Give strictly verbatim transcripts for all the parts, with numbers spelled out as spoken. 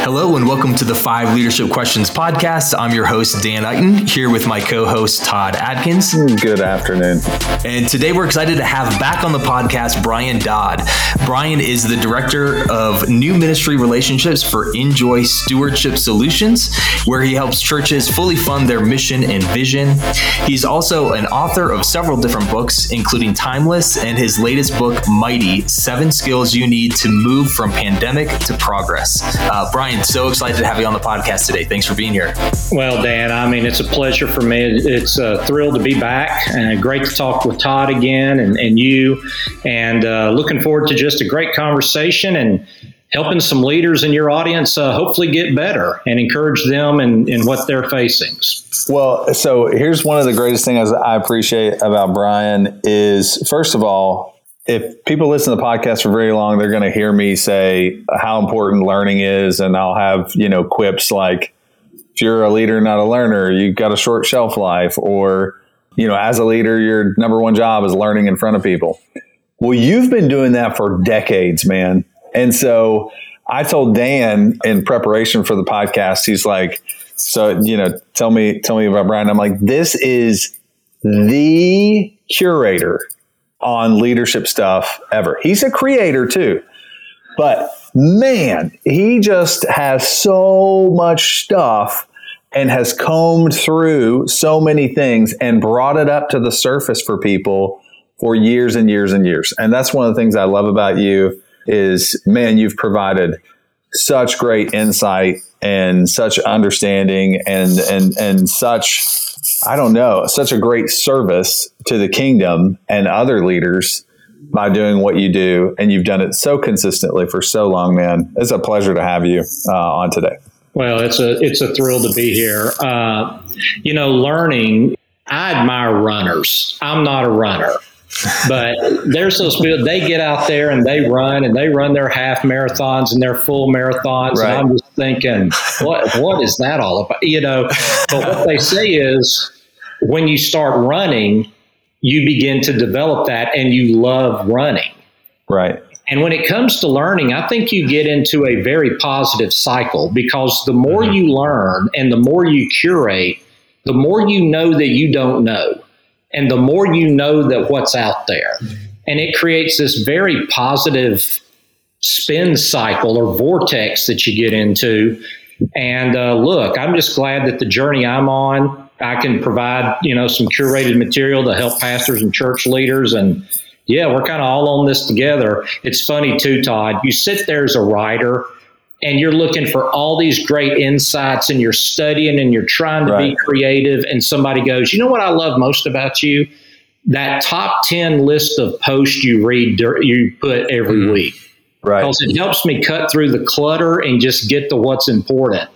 Hello and welcome to the five Leadership Questions podcast. I'm your host, Dan Iten, here with my co-host, Todd Adkins. Good afternoon. And today we're excited to have back on the podcast, Brian Dodd. Brian is the Director of New Ministry Relationships for Injoy Stewardship Solutions, where he helps churches fully fund their mission and vision. He's also an author of several different books, including Timeless and his latest book, Mighty, Seven Skills You Need to Move from Pandemic to Progress. Uh, Brian, so excited to have you on the podcast today. Thanks for being here. Well, Dan, I mean, it's a pleasure for me. It's a thrill to be back and great to talk with Todd again and, and you and uh, looking forward to just a great conversation and helping some leaders in your audience uh, hopefully get better and encourage them in, in what they're facing. Well, so here's one of the greatest things I appreciate about Brian is, first of all, if people listen to the podcast for very long, they're going to hear me say how important learning is. And I'll have, you know, quips like, if you're a leader, not a learner, you've got a short shelf life. Or, you know, as a leader, your number one job is learning in front of people. Well, you've been doing that for decades, man. And so I told Dan in preparation for the podcast, he's like, so, you know, tell me, tell me about Brian. I'm like, this is the curator on leadership stuff ever. He's a creator too, but man, he just has so much stuff and has combed through so many things and brought it up to the surface for people for years and years and years. And that's one of the things I love about you is, man, you've provided such great insight and such understanding and, and, and such, I don't know, such a great service to the kingdom and other leaders by doing what you do. And you've done it so consistently for so long, man. It's a pleasure to have you uh, on today. Well, it's a, it's a thrill to be here. Uh, you know, learning, I admire runners. I'm not a runner, but there's those people, they get out there and they run and they run their half marathons and their full marathons. Right. And I'm just thinking, what what is that all about? You know, but what they say is when you start running, you begin to develop that and you love running. Right. And when it comes to learning, I think you get into a very positive cycle because the more mm-hmm. you learn and the more you curate, the more you know that you don't know. And the more you know that what's out there, and it creates this very positive spin cycle or vortex that you get into. And uh, look, I'm just glad that the journey I'm on, I can provide, you know, some curated material to help pastors and church leaders. And yeah, we're kind of all on this together. It's funny too, Todd, you sit there as a writer and you're looking for all these great insights and you're studying and you're trying to right. be creative. And somebody goes, you know what I love most about you? That top ten list of posts you read, you put every mm-hmm. week. Right. Because it helps me cut through the clutter and just get to what's important.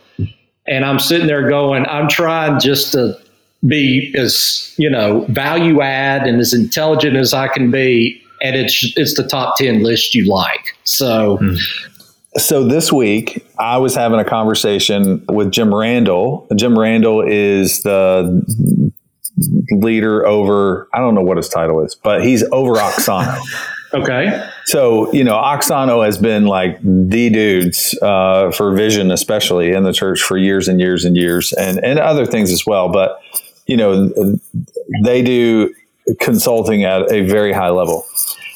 And I'm sitting there going, I'm trying just to be as, you know, value add and as intelligent as I can be. And it's, it's the top ten list you like. So... Mm-hmm. So this week, I was having a conversation with Jim Randall. Jim Randall is the leader over, I don't know what his title is, but he's over Oxano. Okay. So, you know, Oxano has been like the dudes uh, for vision, especially in the church for years and years and years and, and other things as well. But, you know, they do consulting at a very high level.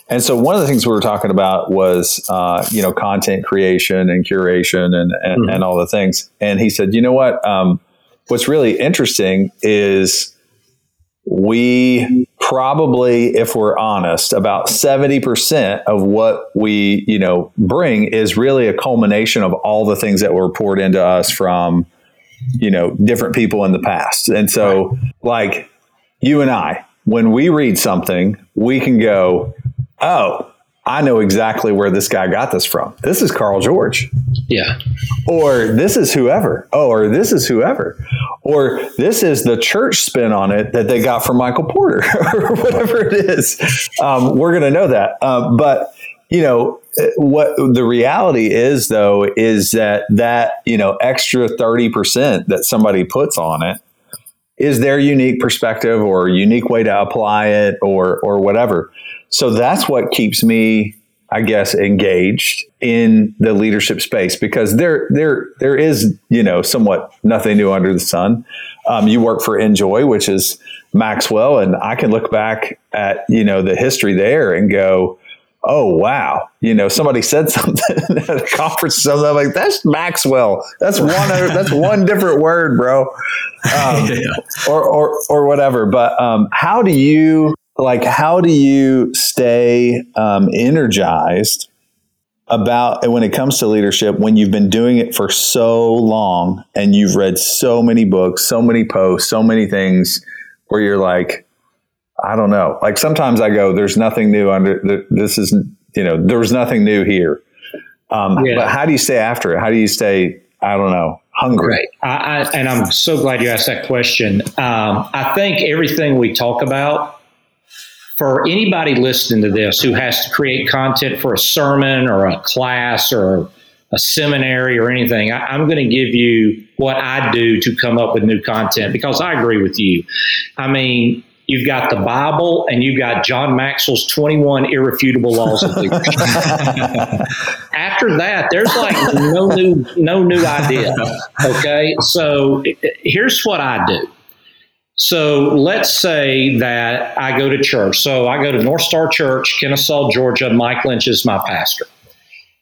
And so one of the things we were talking about was, uh, you know, content creation and curation and, and, mm-hmm. and all the things. And he said, you know what, um, what's really interesting is we probably, if we're honest, about seventy percent of what we, you know, bring is really a culmination of all the things that were poured into us from, you know, different people in the past. And so right. like you and I, when we read something, we can go, oh, I know exactly where this guy got this from. This is Carl George. Yeah. Or this is whoever. Oh, or this is whoever. Or this is the church spin on it that they got from Michael Porter or whatever it is. Um, we're going to know that. Uh, but, you know, what the reality is, though, is that that, you know, extra thirty percent that somebody puts on it is their unique perspective or unique way to apply it or or whatever. So that's what keeps me, I guess, engaged in the leadership space, because there there there is, you know, somewhat nothing new under the sun. Um, you work for Injoy, which is Maxwell, and I can look back at, you know, the history there and go, oh, wow. You know, somebody said something at a conference or something. I'm like, that's Maxwell. That's one other, that's one different word, bro. Um, yeah. or, or, or whatever. But um, how do you, like, how do you stay um, energized about when it comes to leadership when you've been doing it for so long and you've read so many books, so many posts, so many things where you're like, I don't know. Like sometimes I go, there's nothing new under this is, you know, there's nothing new here. Um, yeah. But how do you stay after it? How do you stay, I don't know, hungry? Right. I, I, and I'm so glad you asked that question. Um, I think everything we talk about, for anybody listening to this who has to create content for a sermon or a class or a seminary or anything, I, I'm going to give you what I do to come up with new content, because I agree with you. I mean, you've got the Bible and you've got John Maxwell's twenty-one Irrefutable Laws of Leadership. After that, there's like no new, no new idea. Okay. So here's what I do. So let's say that I go to church. So I go to North Star Church, Kennesaw, Georgia. Mike Lynch is my pastor.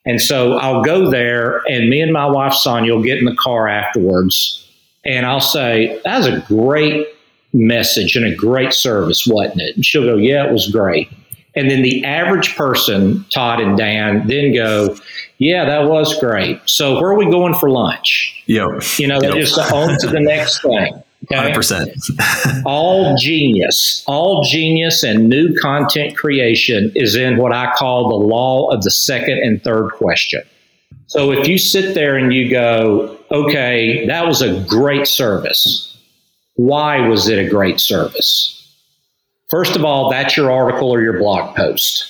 And so I'll go there, and me and my wife, Sonia, will get in the car afterwards, and I'll say, that was a great message and a great service, wasn't it? And she'll go, yeah, it was great. And then the average person, Todd and Dan, then go, yeah, that was great. So where are we going for lunch? Yep. You know, yep. Just on to the next thing. Okay? one hundred percent. All genius, all genius and new content creation is in what I call the law of the second and third question. So if you sit there and you go, okay, that was a great service. Why was it a great service? First of all, that's your article or your blog post.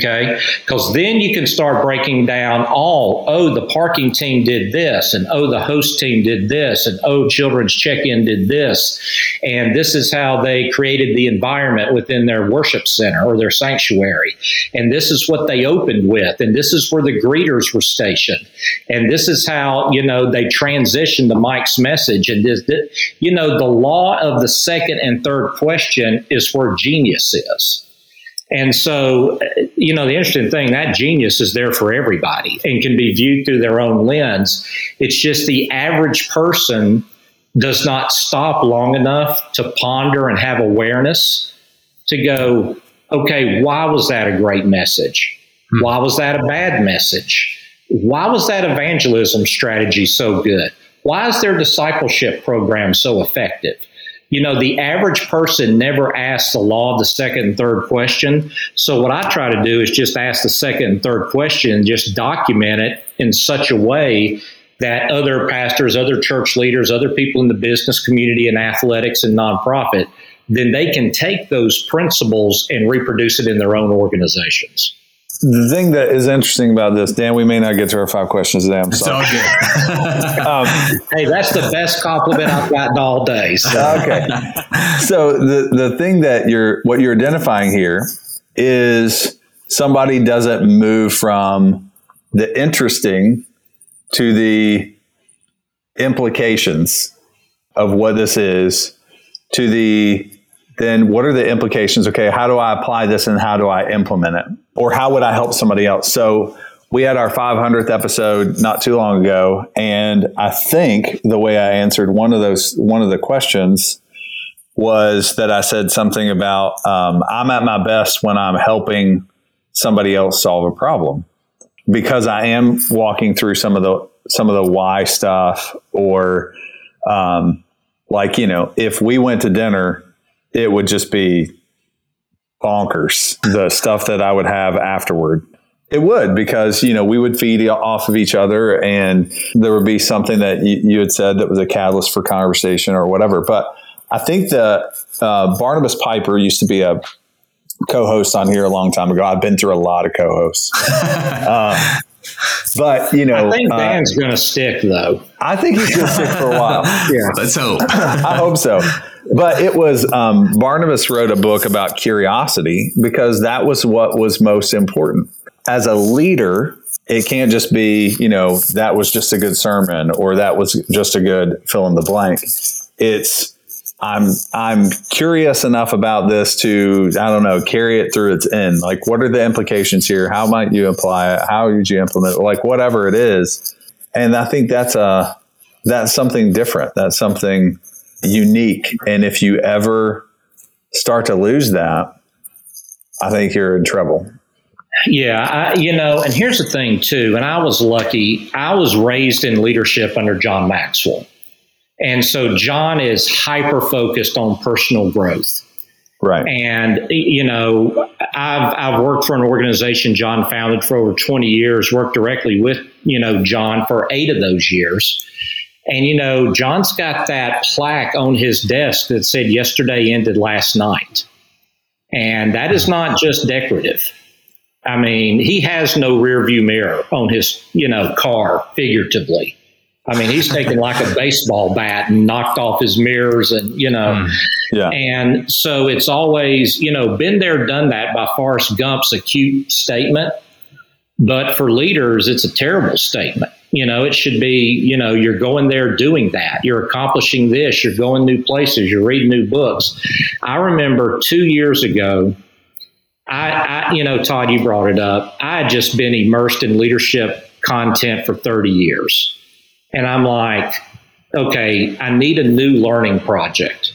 Okay? Because then you can start breaking down all, oh, the parking team did this, and oh, the host team did this, and oh, children's check-in did this, and this is how they created the environment within their worship center or their sanctuary, and this is what they opened with, and this is where the greeters were stationed, and this is how, you know, they transitioned to Mike's message, and this, this you know, the law of the second and third question is where genius is. And so, you know, the interesting thing, that genius is there for everybody and can be viewed through their own lens. It's just the average person does not stop long enough to ponder and have awareness to go, okay, why was that a great message? Why was that a bad message? Why was that evangelism strategy so good? Why is their discipleship program so effective? You know, the average person never asks the law of the second and third question. So what I try to do is just ask the second and third question, just document it in such a way that other pastors, other church leaders, other people in the business community and athletics and nonprofit, then they can take those principles and reproduce it in their own organizations. The thing that is interesting about this, Dan, we may not get to our five questions today. I'm sorry. It's all good. um, hey, that's the best compliment I've gotten all day. So. Okay. So the, the thing that you're, what you're identifying here is somebody doesn't move from the interesting to the implications of what this is to the, then what are the implications? Okay, how do I apply this and how do I implement it? Or how would I help somebody else? So we had our five hundredth episode not too long ago, and I think the way I answered one of those, one of the questions was that I said something about um, I'm at my best when I'm helping somebody else solve a problem, because I am walking through some of the some of the why stuff, or um, like, you know, if we went to dinner, it would just be bonkers, the stuff that I would have afterward. It would, because, you know, we would feed off of each other, and there would be something that you, you had said that was a catalyst for conversation or whatever. But I think the uh, Barnabas Piper used to be a co-host on here a long time ago. I've been through a lot of co-hosts. um, But, you know, I think Dan's uh, going to stick, though. I think he's going to stick for a while. Yeah. Let's hope. I hope so. But it was um, Barnabas wrote a book about curiosity because that was what was most important. As a leader, it can't just be, you know, that was just a good sermon or that was just a good fill in the blank. It's I'm I'm curious enough about this to, I don't know, carry it through its end. Like, what are the implications here? How might you apply it? How would you implement it? Like, whatever it is. And I think that's a that's something different. That's something unique. And if you ever start to lose that, I think you're in trouble. Yeah, I, you know, and here's the thing, too. And I was lucky. I was raised in leadership under John Maxwell. And so John is hyper-focused on personal growth. Right. And, you know, I've I've worked for an organization John founded for over twenty years, worked directly with, you know, John for eight of those years. And, you know, John's got that plaque on his desk that said yesterday ended last night. And that is not just decorative. I mean, he has no rearview mirror on his, you know, car, figuratively. I mean, he's taken like a baseball bat and knocked off his mirrors and, you know, mm, yeah. And so it's always, you know, been there, done that by Forrest Gump's a cute statement. But for leaders, it's a terrible statement. You know, it should be, you know, you're going there doing that. You're accomplishing this. You're going new places. You're reading new books. I remember two years ago. I, I, you know, Todd, you brought it up. I had just been immersed in leadership content for thirty years. And I'm like, okay, I need a new learning project.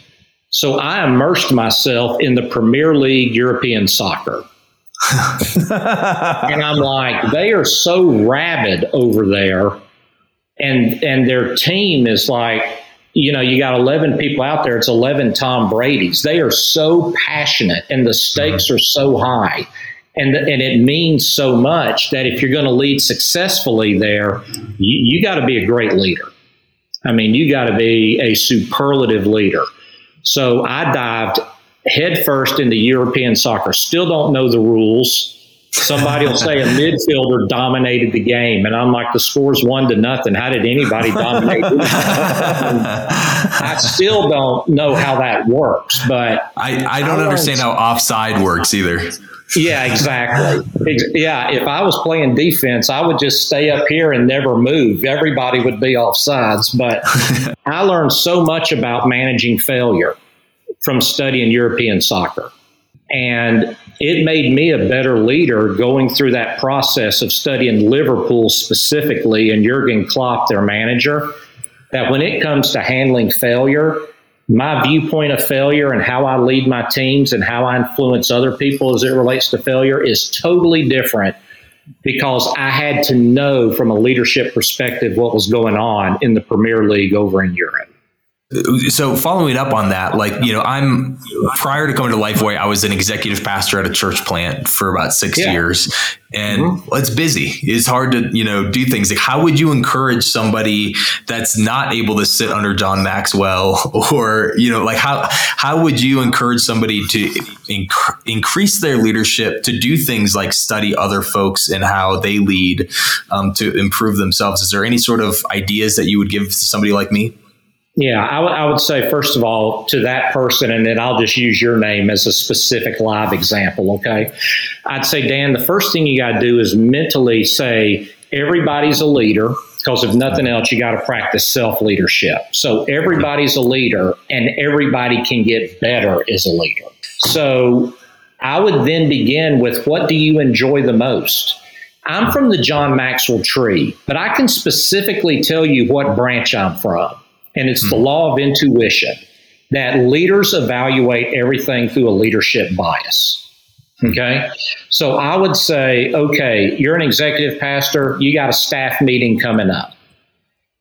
So I immersed myself in the Premier League European soccer. And I'm like, they are so rabid over there. And, and their team is like, you know, you got eleven people out there. It's eleven Tom Brady's. They are so passionate and the stakes mm-hmm. are so high. And the, and it means so much that if you're going to lead successfully there, you, you got to be a great leader. I mean, you got to be a superlative leader. So I dived headfirst into European soccer. Still don't know the rules. Somebody will say a midfielder dominated the game. And I'm like, the score's one to nothing. How did anybody dominate? I still don't know how that works. But I, I don't I understand how offside works either. Yeah, exactly. Yeah, if I was playing defense, I would just stay up here and never move. Everybody would be offsides. But I learned so much about managing failure from studying European soccer. And it made me a better leader going through that process of studying Liverpool specifically and Jurgen Klopp, their manager, that when it comes to handling failure, my viewpoint of failure and how I lead my teams and how I influence other people as it relates to failure is totally different because I had to know from a leadership perspective what was going on in the Premier League over in Europe. So following up on that, like, you know, I'm prior to coming to Lifeway, I was an executive pastor at a church plant for about six yeah. years. And mm-hmm. it's busy. It's hard to, you know, do things. Like, how would you encourage somebody that's not able to sit under John Maxwell or, you know, like how how would you encourage somebody to inc- increase their leadership, to do things like study other folks and how they lead um, to improve themselves? Is there any sort of ideas that you would give to somebody like me? Yeah, I, w- I would say, first of all, to that person, and then I'll just use your name as a specific live example, okay? I'd say, Dan, the first thing you got to do is mentally say everybody's a leader because if nothing else, you got to practice self-leadership. So everybody's a leader and everybody can get better as a leader. So I would then begin with what do you enjoy the most? I'm from the John Maxwell tree, but I can specifically tell you what branch I'm from. And it's the law of intuition that leaders evaluate everything through a leadership bias. Okay. So I would say, okay, you're an executive pastor. You got a staff meeting coming up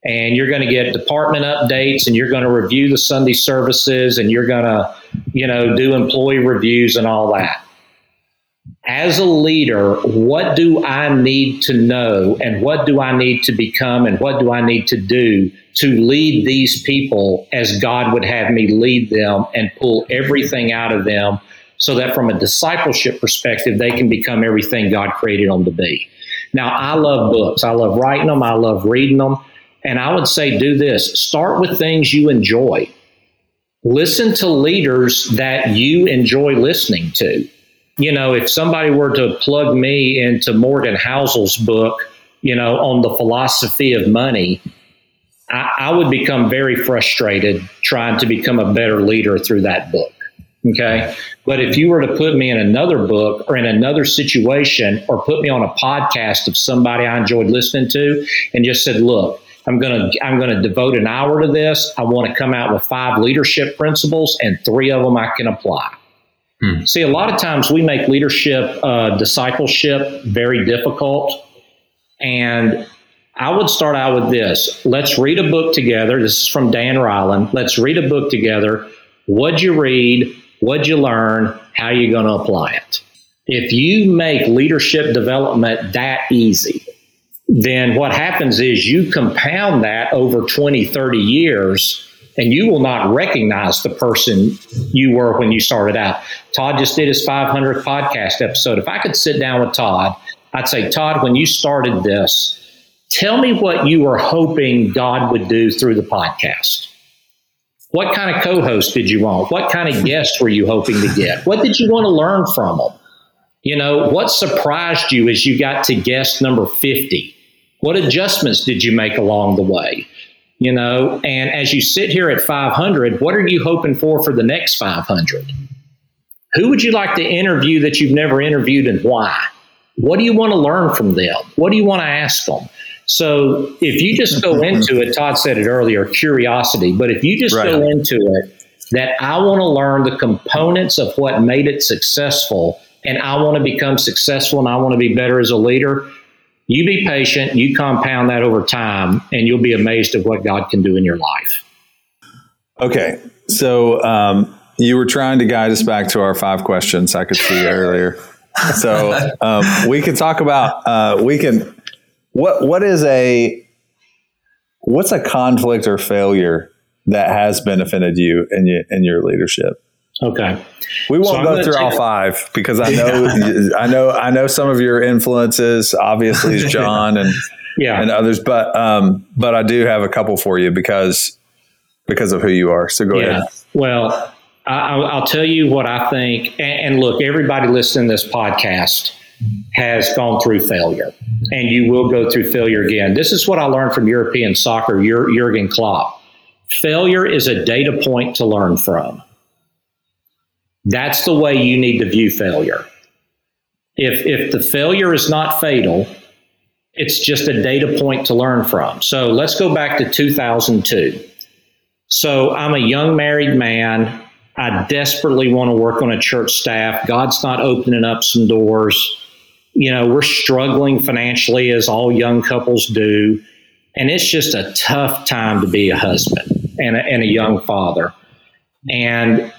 and you're going to get department updates and you're going to review the Sunday services and you're going to, you know, do employee reviews and all that. As a leader, what do I need to know and what do I need to become and what do I need to do to lead these people as God would have me lead them and pull everything out of them so that from a discipleship perspective, they can become everything God created them to be? Now, I love books. I love writing them. I love reading them. And I would say do this. Start with things you enjoy. Listen to leaders that you enjoy listening to. You know, if somebody were to plug me into Morgan Housel's book, you know, on the philosophy of money, I, I would become very frustrated trying to become a better leader through that book. Okay. But if you were to put me in another book or in another situation or put me on a podcast of somebody I enjoyed listening to and just said, look, I'm going to, I'm going to devote an hour to this. I want to come out with five leadership principles and three of them I can apply. Hmm. See, a lot of times we make leadership, uh, discipleship very difficult. And I would start out with this. Let's read a book together. This is from Dan Ryland. Let's read a book together. What'd you read? What'd you learn? How are you going to apply it? If you make leadership development that easy, then what happens is you compound that over twenty, thirty years, and you will not recognize the person you were when you started out. Todd just did his five hundredth podcast episode. If I could sit down with Todd, I'd say, Todd, when you started this, tell me what you were hoping God would do through the podcast. What kind of co-host did you want? What kind of guest were you hoping to get? What did you want to learn from them? You know, what surprised you as you got to guest number fifty? What adjustments did you make along the way? You know, and as you sit here at five hundred, what are you hoping for for the next five hundred? Who would you like to interview that you've never interviewed and why? What do you want to learn from them? What do you want to ask them? So if you just go into it, Todd said it earlier, curiosity, but if you just right. go into it, that I want to learn the components of what made it successful, and I want to become successful and I want to be better as a leader, you be patient, you compound that over time, and you'll be amazed at what God can do in your life. Okay, so um, you were trying to guide us back to our five questions I could see earlier. So um, we can talk about, uh, we can... What what is a what's a conflict or failure that has benefited you in your in your leadership? Okay, we won't so go through all five because I know I know I know some of your influences. Obviously, is John and yeah. and others, but um, but I do have a couple for you because because of who you are. So go yeah. ahead. Well, I, I'll tell you what I think. And, and look, everybody listening to this podcast has gone through failure, and you will go through failure again. This is what I learned from European soccer, Jur- Jurgen Klopp. Failure is a data point to learn from. That's the way you need to view failure. If if the failure is not fatal, it's just a data point to learn from. So let's go back to two thousand two. So I'm a young married man. I desperately want to work on a church staff. God's not opening up some doors. You know, we're struggling financially as all young couples do. And it's just a tough time to be a husband and a, and a young father. And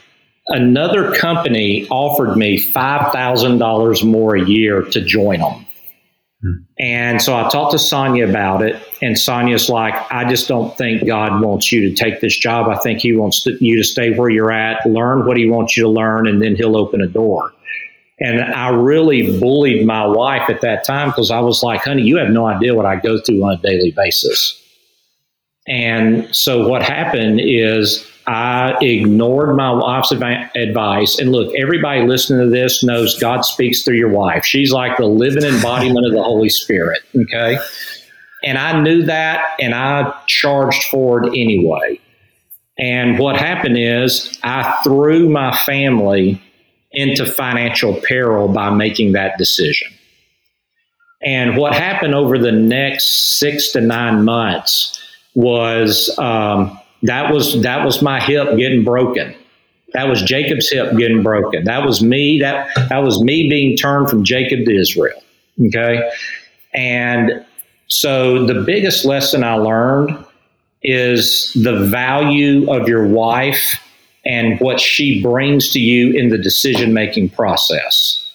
another company offered me five thousand dollars more a year to join them. And so I talked to Sonia about it, and Sonia's like, I just don't think God wants you to take this job. I think he wants to, you to stay where you're at, learn what he wants you to learn, and then he'll open a door. And I really bullied my wife at that time because I was like, honey, you have no idea what I go through on a daily basis. And so what happened is I ignored my wife's advice. And look, everybody listening to this knows God speaks through your wife. She's like the living embodiment of the Holy Spirit. Okay. And I knew that, and I charged forward anyway. And what happened is I threw my family into financial peril by making that decision. And what happened over the next six to nine months was, um, That was that was my hip getting broken. That was Jacob's hip getting broken. That was me. That that was me being turned from Jacob to Israel. Okay, and so the biggest lesson I learned is the value of your wife and what she brings to you in the decision-making process.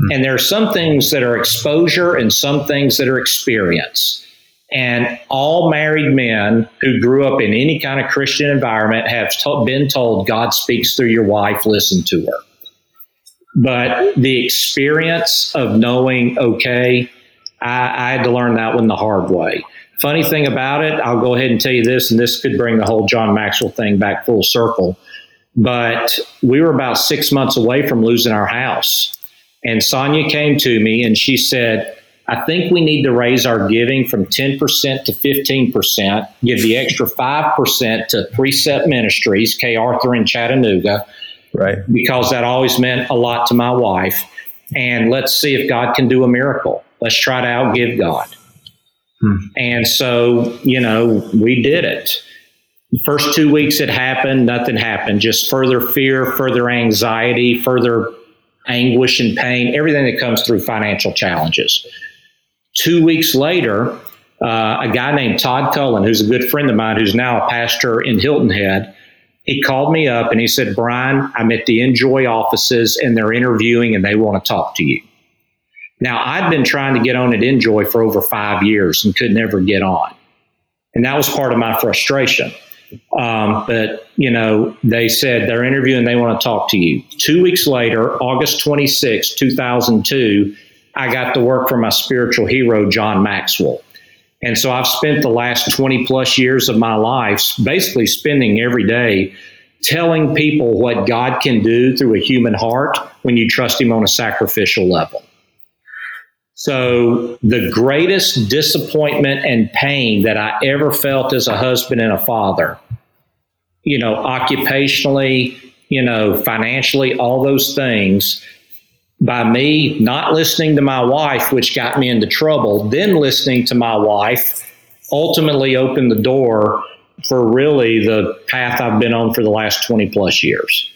Mm-hmm. And there are some things that are exposure and some things that are experience. And all married men who grew up in any kind of Christian environment have to- been told God speaks through your wife, listen to her. But the experience of knowing, okay, I, I had to learn that one the hard way. Funny thing about it, I'll go ahead and tell you this, and this could bring the whole John Maxwell thing back full circle, but we were about six months away from losing our house. And Sonia came to me and she said, I think we need to raise our giving from ten percent to fifteen percent, give the extra five percent to Precept Ministries, K. Arthur in Chattanooga, right? Because that always meant a lot to my wife. And let's see if God can do a miracle. Let's try to outgive God. Hmm. And so, you know, we did it. The first two weeks it happened, nothing happened, just further fear, further anxiety, further anguish and pain, everything that comes through financial challenges. Two weeks later, uh, a guy named Todd Cullen, who's a good friend of mine, who's now a pastor in Hilton Head, he called me up and he said, Brian, I'm at the Injoy offices and they're interviewing and they want to talk to you. Now, I'd been trying to get on at Injoy for over five years and could never get on. And that was part of my frustration. Um, but, you know, they said they're interviewing, they want to talk to you. Two weeks later, August twenty-sixth, two thousand two, I got to work for my spiritual hero, John Maxwell. And so I've spent the last twenty plus years of my life basically spending every day telling people what God can do through a human heart when you trust him on a sacrificial level. So the greatest disappointment and pain that I ever felt as a husband and a father, you know, occupationally, you know, financially, all those things, by me not listening to my wife, which got me into trouble, then listening to my wife, ultimately opened the door for really the path I've been on for the last twenty plus years.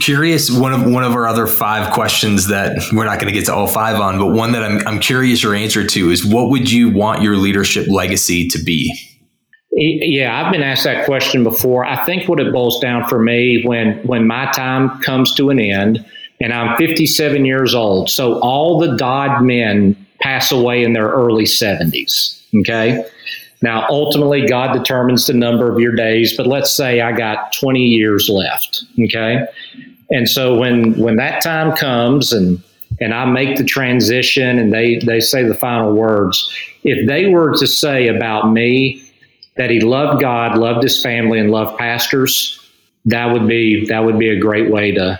Curious, one of one of our other five questions that we're not going to get to all five on, but one that I'm I'm curious your answer to is, what would you want your leadership legacy to be? Yeah, I've been asked that question before. I think what it boils down for me, when when my time comes to an end, and I'm fifty-seven years old, so all the Dodd men pass away in their early seventies, okay? Now, ultimately, God determines the number of your days, but let's say I got twenty years left, okay? And so when when that time comes and and I make the transition and they, they say the final words, if they were to say about me that he loved God, loved his family, and loved pastors, that would be that would be a great way to,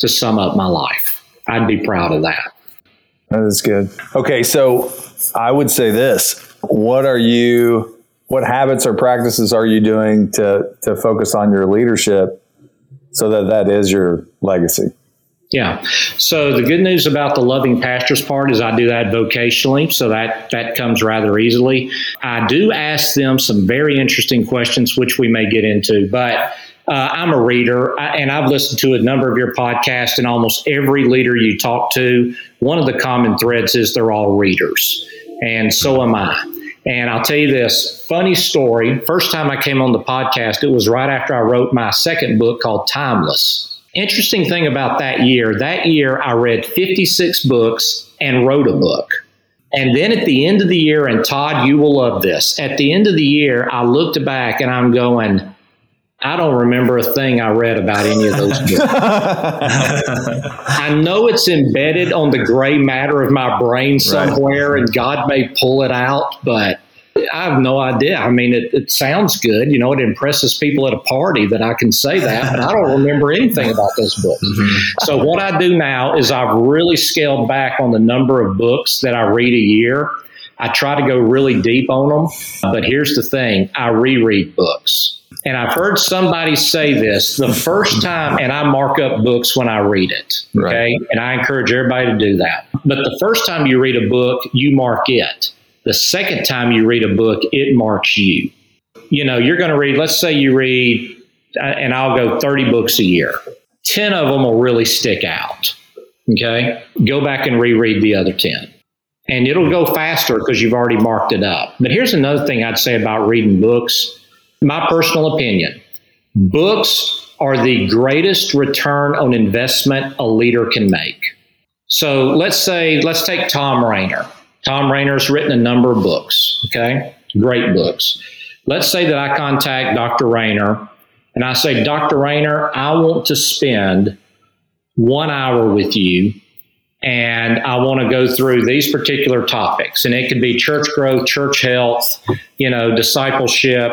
to sum up my life. I'd be proud of that. That is good. Okay, so I would say this. What are you, what habits or practices are you doing to, to focus on your leadership so that that is your legacy? Yeah. So the good news about the loving pastors part is I do that vocationally. So that, that comes rather easily. I do ask them some very interesting questions, which we may get into, but uh, I'm a reader I, and I've listened to a number of your podcasts, and almost every leader you talk to, one of the common threads is they're all readers. And so am I. And I'll tell you this funny story. First time I came on the podcast, it was right after I wrote my second book called Timeless. Interesting thing about that year, that year I read fifty-six books and wrote a book. And then at the end of the year, and Todd, you will love this. At the end of the year, I looked back and I'm going, I don't remember a thing I read about any of those books. I know it's embedded on the gray matter of my brain somewhere, right, and God may pull it out, but I have no idea. I mean, it, it sounds good. You know, it impresses people at a party that I can say that, but I don't remember anything about those books. Mm-hmm. So what I do now is I've really scaled back on the number of books that I read a year. I try to go really deep on them, but here's the thing. I reread books. And I've heard somebody say this the first time, and I mark up books when I read it, okay? Right. And I encourage everybody to do that. But the first time you read a book, you mark it. The second time you read a book, it marks you. You know, you're going to read, let's say you read, and I'll go thirty books a year. ten of them will really stick out, okay? Go back and reread the other ten. And it'll go faster because you've already marked it up. But here's another thing I'd say about reading books. My personal opinion, books are the greatest return on investment a leader can make. So let's say, let's take Tom Rainer. Tom Rainer's written a number of books, okay? Great books. Let's say that I contact Doctor Rainer and I say, Doctor Rainer, I want to spend one hour with you And I want to go through these particular topics. And it could be church growth, church health, you know, discipleship,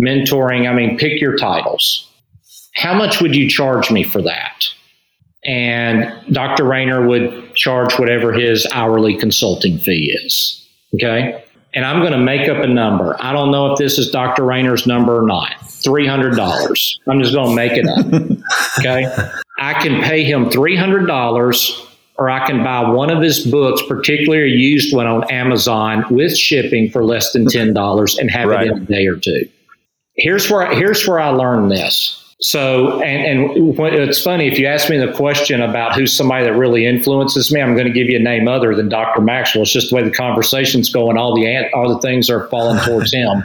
mentoring. I mean, pick your titles. How much would you charge me for that? And Doctor Rayner would charge whatever his hourly consulting fee is. Okay. And I'm going to make up a number. I don't know if this is Doctor Rayner's number or not. three hundred dollars. I'm just going to make it up. Okay. I can pay him three hundred dollars, or I can buy one of his books, particularly a used one on Amazon with shipping for less than ten dollars, and have right. it in a day or two. Here's where, here's where I learned this. So, and, and it's funny, if you ask me the question about who's somebody that really influences me, I'm going to give you a name other than Doctor Maxwell. It's just the way the conversation's going. All the all the things are falling towards him.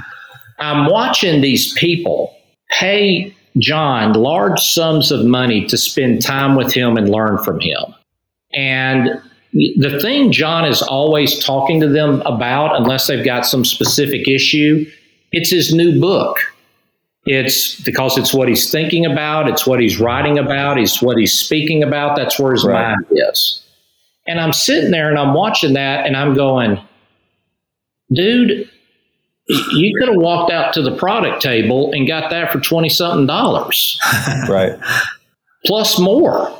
I'm watching these people pay John large sums of money to spend time with him and learn from him. And the thing John is always talking to them about, unless they've got some specific issue, it's his new book. It's because it's what he's thinking about, it's what he's writing about, it's what he's speaking about, that's where his right. mind is. And I'm sitting there and I'm watching that and I'm going, dude, you could have walked out to the product table and got that for twenty something dollars. Right. Plus more,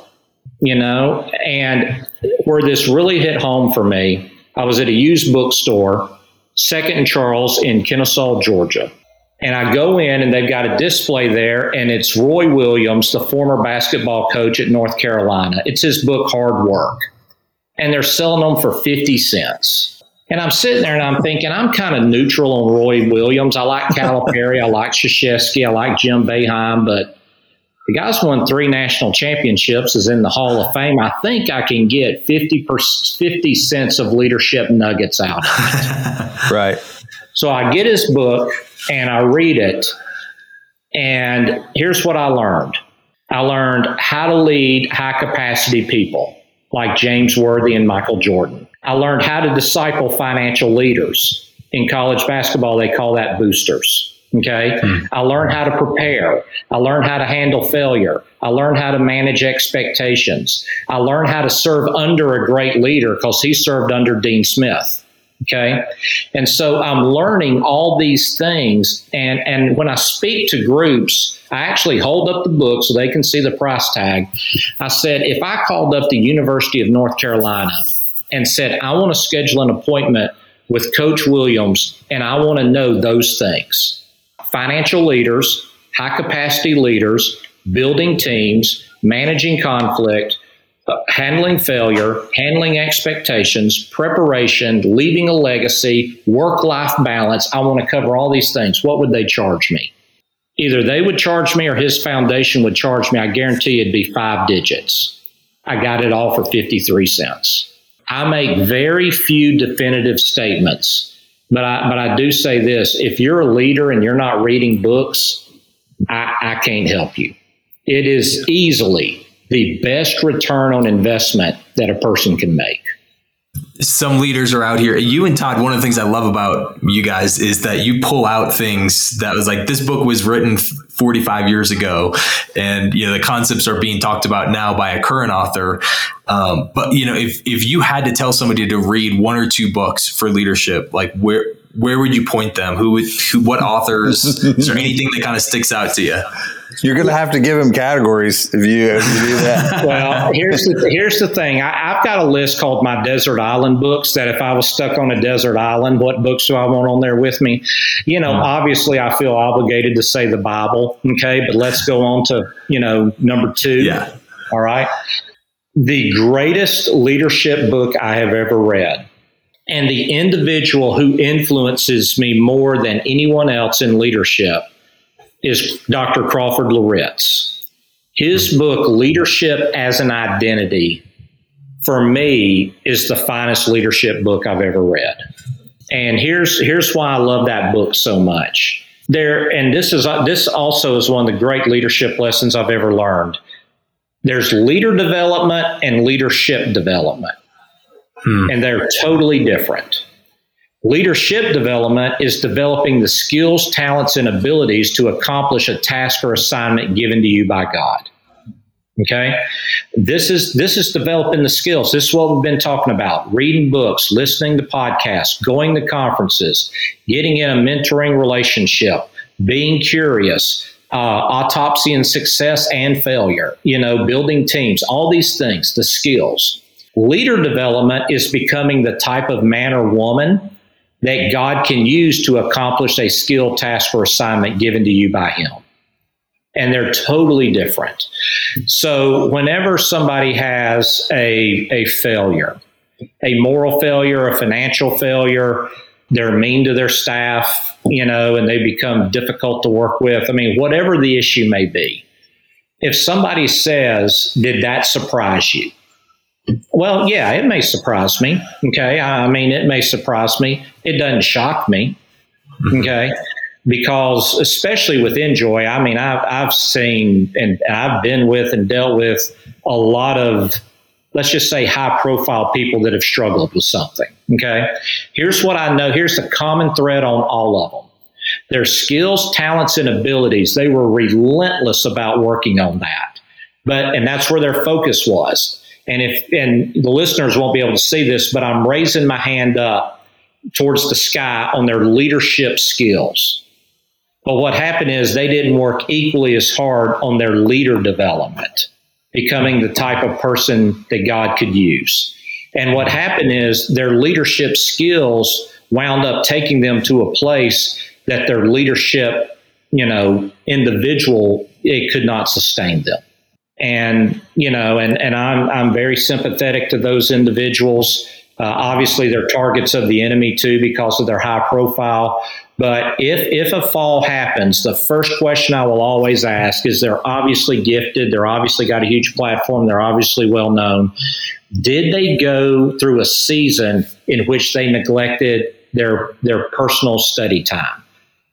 you know. And where this really hit home for me, I was at a used bookstore, Second and Charles in Kennesaw, Georgia. And I go in and they've got a display there, and it's Roy Williams, the former basketball coach at North Carolina. It's his book, Hard Work. And they're selling them for fifty cents. And I'm sitting there and I'm thinking, I'm kind of neutral on Roy Williams. I like Calipari. I like Krzyzewski. I like Jim Boeheim. But the guy's won three national championships, is in the Hall of Fame. I think I can get fifty, per, fifty cents of leadership nuggets out of it. Right. So I get his book and I read it, and here's what I learned. I learned how to lead high-capacity people like James Worthy and Michael Jordan. I learned how to disciple financial leaders. In college basketball, they call that boosters. Okay, mm. I learned how to prepare. I learned how to handle failure. I learned how to manage expectations. I learned how to serve under a great leader because he served under Dean Smith. Okay. And so I'm learning all these things. And, and when I speak to groups, I actually hold up the book so they can see the price tag. I said, if I called up the University of North Carolina and said, I want to schedule an appointment with Coach Williams, and I want to know those things: financial leaders, high capacity leaders, building teams, managing conflict, Uh, handling failure, handling expectations, preparation, leaving a legacy, work-life balance. I want to cover all these things. What would they charge me? Either they would charge me or his foundation would charge me. I guarantee it'd be five digits. I got it all for fifty-three cents. I make very few definitive statements, but I, but I do say this. If you're a leader and you're not reading books, I, I can't help you. It is easily the best return on investment that a person can make. Some leaders are out here. You and Todd, one of the things I love about you guys is that you pull out things that was like, this book was written forty-five years ago. And, you know, the concepts are being talked about now by a current author. Um, but, you know, if, if you had to tell somebody to read one or two books for leadership, like where, where would you point them? Who would, who, what authors? Is there anything that kind of sticks out to you? You're going to have to give them categories if you, if you do that. Well, here's the, here's the thing. I, I've got a list called my Desert Island books that if I was stuck on a desert island, what books do I want on there with me? You know, obviously I feel obligated to say the Bible. Okay. But let's go on to, you know, number two. Yeah. All right. The greatest leadership book I have ever read, and the individual who influences me more than anyone else in leadership, is Doctor Crawford Loritz. His book, Leadership as an Identity, for me, is the finest leadership book I've ever read. And here's here's why I love that book so much. There, and this is uh, this also is one of the great leadership lessons I've ever learned. There's leader development and leadership development, hmm. and they're totally different. Leadership development is developing the skills, talents, and abilities to accomplish a task or assignment given to you by God. Okay? This is this is developing the skills. This is what we've been talking about: reading books, listening to podcasts, going to conferences, getting in a mentoring relationship, being curious, uh, autopsy and success and failure, you know, building teams, all these things, the skills. Leader development is becoming the type of man or woman that God can use to accomplish a skill, task, or assignment given to you by Him. And they're totally different. So whenever somebody has a, a failure, a moral failure, a financial failure, they're mean to their staff, you know, and they become difficult to work with. I mean, whatever the issue may be, if somebody says, "Did that surprise you?" Well, yeah, it may surprise me. Okay. I mean, it may surprise me. It doesn't shock me. Okay. Because especially with Injoy, I mean, I've, I've seen and I've been with and dealt with a lot of, let's just say, high profile people that have struggled with something. Okay. Here's what I know. Here's the common thread on all of them. Their skills, talents, and abilities. They were relentless about working on that. But, and that's where their focus was. And if and the listeners won't be able to see this, but I'm raising my hand up towards the sky on their leadership skills. But what happened is they didn't work equally as hard on their leader development, becoming the type of person that God could use. And what happened is their leadership skills wound up taking them to a place that their leadership, you know, individual, it could not sustain them. And, you know, and, and I'm I'm very sympathetic to those individuals. Uh, obviously, they're targets of the enemy, too, because of their high profile. But if if a fall happens, the first question I will always ask is, they're obviously gifted. They're obviously got a huge platform. They're obviously well known. Did they go through a season in which they neglected their their personal study time?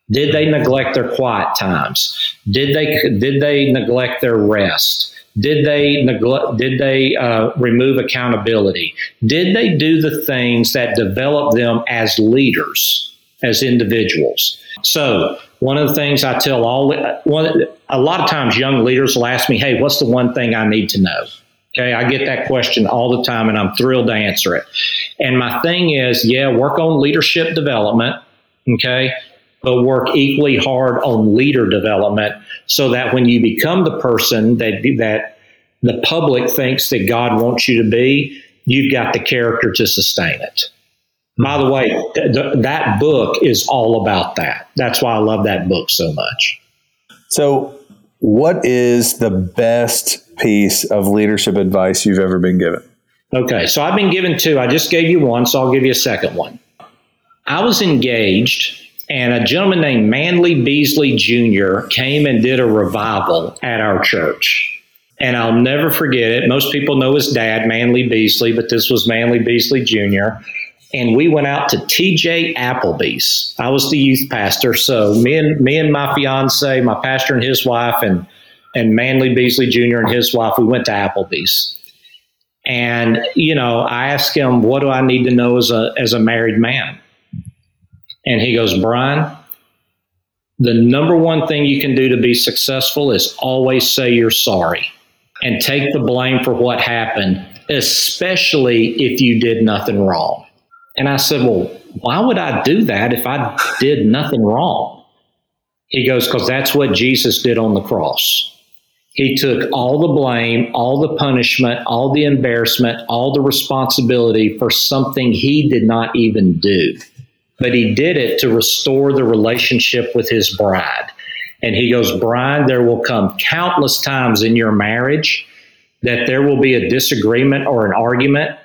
Did they neglect their quiet times? Did they did they neglect their rest? Did they neglect? Did they uh, remove accountability? Did they do the things that develop them as leaders, as individuals? So one of the things I tell all one a lot of times young leaders will ask me, "Hey, what's the one thing I need to know?" Okay, I get that question all the time, and I'm thrilled to answer it. And my thing is, yeah, work on leadership development. Okay. But work equally hard on leader development so that when you become the person that that the public thinks that God wants you to be, you've got the character to sustain it. By the way, th- th- that book is all about that. That's why I love that book so much. So what is the best piece of leadership advice you've ever been given? Okay, so I've been given two. I just gave you one, so I'll give you a second one. I was engaged, and a gentleman named Manly Beasley Junior came and did a revival at our church. And I'll never forget it. Most people know his dad, Manly Beasley, but this was Manly Beasley Junior And we went out to T J Applebee's. I was the youth pastor. So me and me and my fiance, my pastor and his wife, and, and Manly Beasley Junior and his wife, we went to Applebee's. And, you know, I asked him, what do I need to know as a as a married man? And he goes, "Brian, the number one thing you can do to be successful is always say you're sorry and take the blame for what happened, especially if you did nothing wrong." And I said, "Well, why would I do that if I did nothing wrong?" He goes, "Because that's what Jesus did on the cross. He took all the blame, all the punishment, all the embarrassment, all the responsibility for something he did not even do. But he did it to restore the relationship with his bride." And he goes, "Brian, there will come countless times in your marriage that there will be a disagreement or an argument.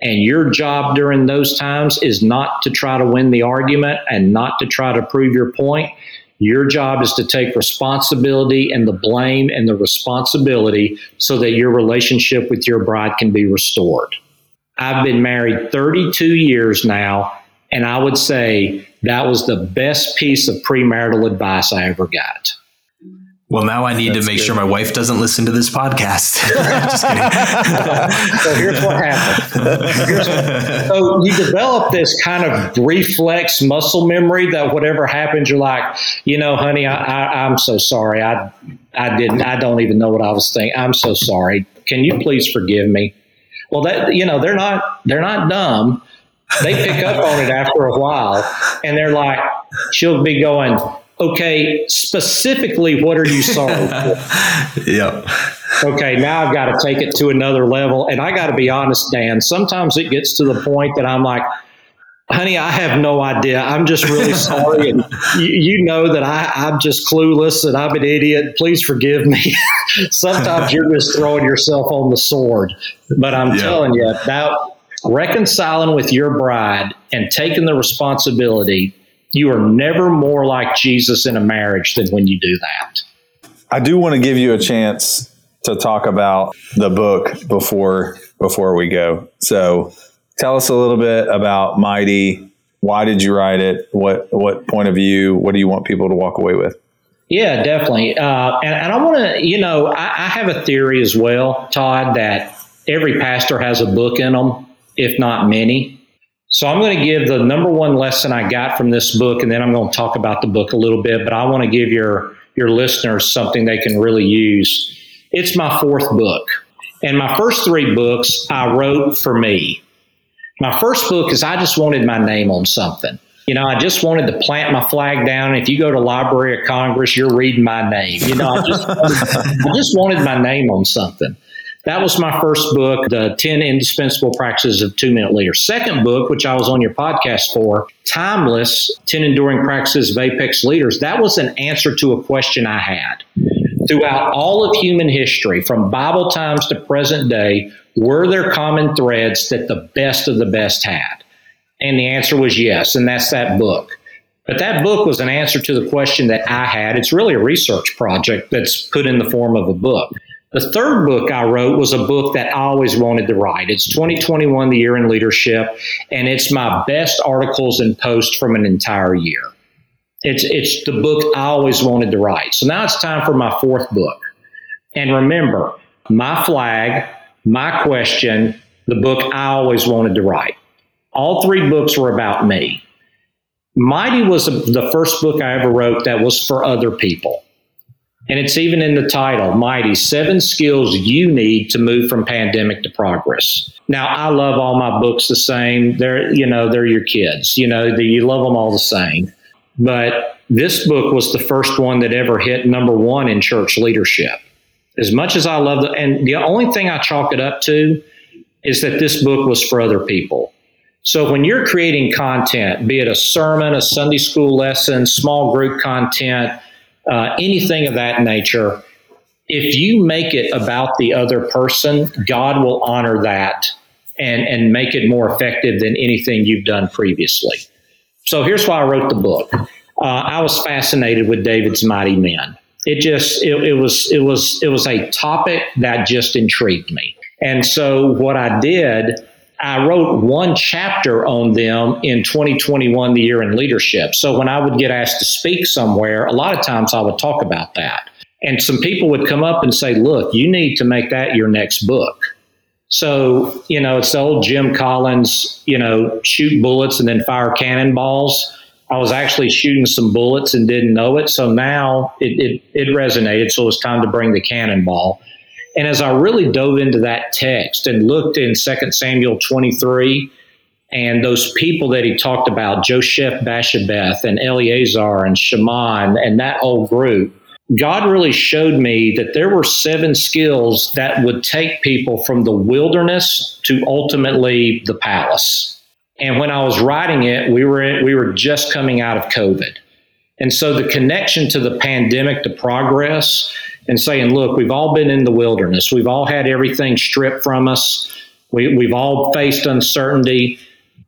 And your job during those times is not to try to win the argument and not to try to prove your point. Your job is to take responsibility and the blame and the responsibility so that your relationship with your bride can be restored." I've been married thirty-two years now. And I would say that was the best piece of premarital advice I ever got. Well, now I need That's to make good. sure my wife doesn't listen to this podcast. Just kidding. So here's what happened. Here's what, so you develop this kind of reflex muscle memory that whatever happens, you're like, you know, honey, I, I, I'm so sorry. I I didn't. I don't even know what I was thinking. I'm so sorry. can you please forgive me? Well, that, you know, they're not, they're not dumb. They pick up on it after a while, and they're like, she'll be going, okay, specifically, what are you sorry for? Yep. Okay, now I've got to take it to another level. And I got to be honest, Dan, sometimes it gets to the point that I'm like, honey, I have no idea. I'm just really sorry. And you, you know that I, I'm just clueless and I'm an idiot. Please forgive me. Sometimes you're just throwing yourself on the sword. But I'm yeah. telling you, that reconciling with your bride and taking the responsibility, you are never more like Jesus in a marriage than when you do that. I do want to give you a chance to talk about the book before before we go. So tell us a little bit about Mighty. Why did you write it? What what point of view? What do you want people to walk away with? Yeah, definitely. Uh, and, and I want to, you know, I, I have a theory as well, Todd, that every pastor has a book in them, if not many. So I'm going to give the number one lesson I got from this book, and then I'm going to talk about the book a little bit, but I want to give your your listeners something they can really use. It's my fourth book. And my first three books I wrote for me. My first book is I just wanted my name on something. You know, I just wanted to plant my flag down. If you go to Library of Congress, you're reading my name. You know, I just, wanted, I just wanted my name on something. That was my first book, The ten Indispensable Practices of Two-Minute Leaders. Second book, which I was on your podcast for, Timeless, ten Enduring Practices of Apex Leaders. That was an answer to a question I had. Throughout all of human history, from Bible times to present day, were there common threads that the best of the best had? And the answer was yes, and that's that book. But that book was an answer to the question that I had. It's really a research project that's put in the form of a book. The third book I wrote was a book that I always wanted to write. It's twenty twenty-one, The Year in Leadership, and it's my best articles and posts from an entire year. It's it's the book I always wanted to write. So now it's time for my fourth book. And remember, my flag, my question, the book I always wanted to write. All three books were about me. Mighty was the first book I ever wrote that was for other people. And it's even in the title, Mighty, Seven Skills You Need to Move from Pandemic to Progress. Now, I love all my books the same. They're, you know, they're your kids. You know, the, you love them all the same. But this book was the first one that ever hit number one in church leadership. As much as I love the, and the only thing I chalk it up to is that this book was for other people. So when you're creating content, be it a sermon, a Sunday school lesson, small group content, Uh, anything of that nature, if you make it about the other person, God will honor that and, and make it more effective than anything you've done previously. So here's why I wrote the book. Uh, I was fascinated with David's mighty men. It just, it, it was, it was, it was a topic that just intrigued me. And so what I did, I wrote one chapter on them in twenty twenty-one, The Year in Leadership. So when I would get asked to speak somewhere, a lot of times I would talk about that. And some people would come up and say, look, you need to make that your next book. So, you know, it's the old Jim Collins, you know, shoot bullets and then fire cannonballs. I was actually shooting some bullets and didn't know it. So now it, it, it resonated. So it's time to bring the cannonball. And as I really dove into that text and looked in Second Samuel twenty-three and those people that he talked about, Josheb-Basshebeth and Eleazar and Shammah and, and that whole group, God really showed me that there were seven skills that would take people from the wilderness to ultimately the palace. And when I was writing it, we were we were just coming out of COVID. And so the connection to the pandemic, to progress, and saying, look, we've all been in the wilderness. We've all had everything stripped from us. We, we've all faced uncertainty.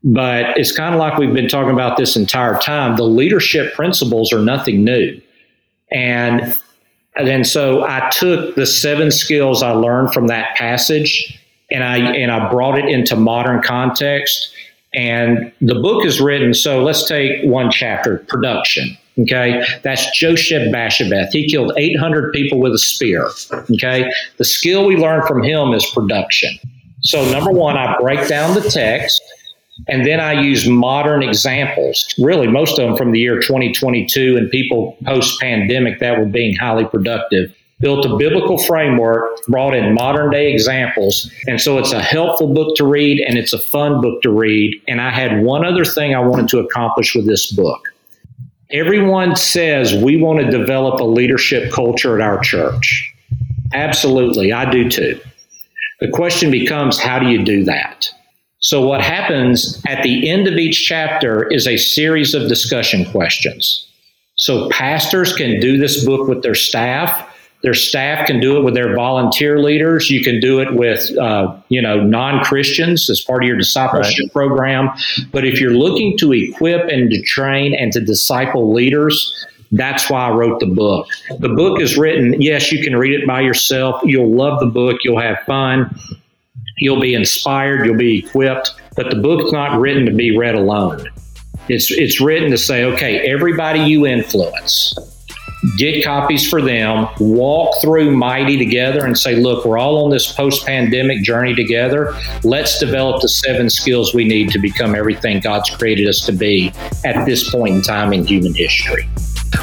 But it's kind of like we've been talking about this entire time. The leadership principles are nothing new. And, and so I took the seven skills I learned from that passage, and I and I brought it into modern context. And the book is written, so let's take one chapter, production. Okay, that's Josheb-Basshebeth. He killed eight hundred people with a spear. Okay, the skill we learned from him is production. So number one, I break down the text, and then I use modern examples, really most of them from the year twenty twenty-two and people post-pandemic that were being highly productive. built a biblical framework, brought in modern day examples. And so it's a helpful book to read, and it's a fun book to read. And I had one other thing I wanted to accomplish with this book. Everyone says we want to develop a leadership culture at our church. Absolutely, I do too. The question becomes, how do you do that? So what happens at the end of each chapter is a series of discussion questions. So pastors can do this book with their staff. Their staff can do it with their volunteer leaders. You can do it with, uh, you know, non-Christians as part of your discipleship right. program. But if you're looking to equip and to train and to disciple leaders, that's why I wrote the book. The book is written, yes, you can read it by yourself. You'll love the book. You'll have fun. You'll be inspired. You'll be equipped. But the book's not written to be read alone. It's it's written to say, okay, everybody you influence, get copies for them, walk through Mighty together and say, look, we're all on this post-pandemic journey together. Let's develop the seven skills we need to become everything God's created us to be at this point in time in human history.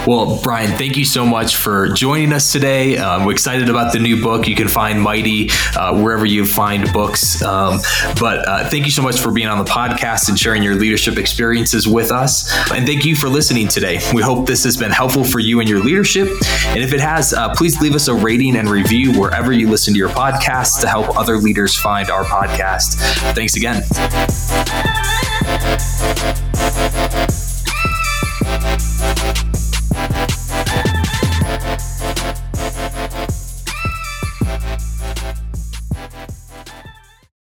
Well, Brian, thank you so much for joining us today. Um, we're excited about the new book. You can find Mighty uh, wherever you find books. Um, but uh, thank you so much for being on the podcast and sharing your leadership experiences with us. And thank you for listening today. We hope this has been helpful for you and your leadership. And if it has, uh, please leave us a rating and review wherever you listen to your podcast to help other leaders find our podcast. Thanks again.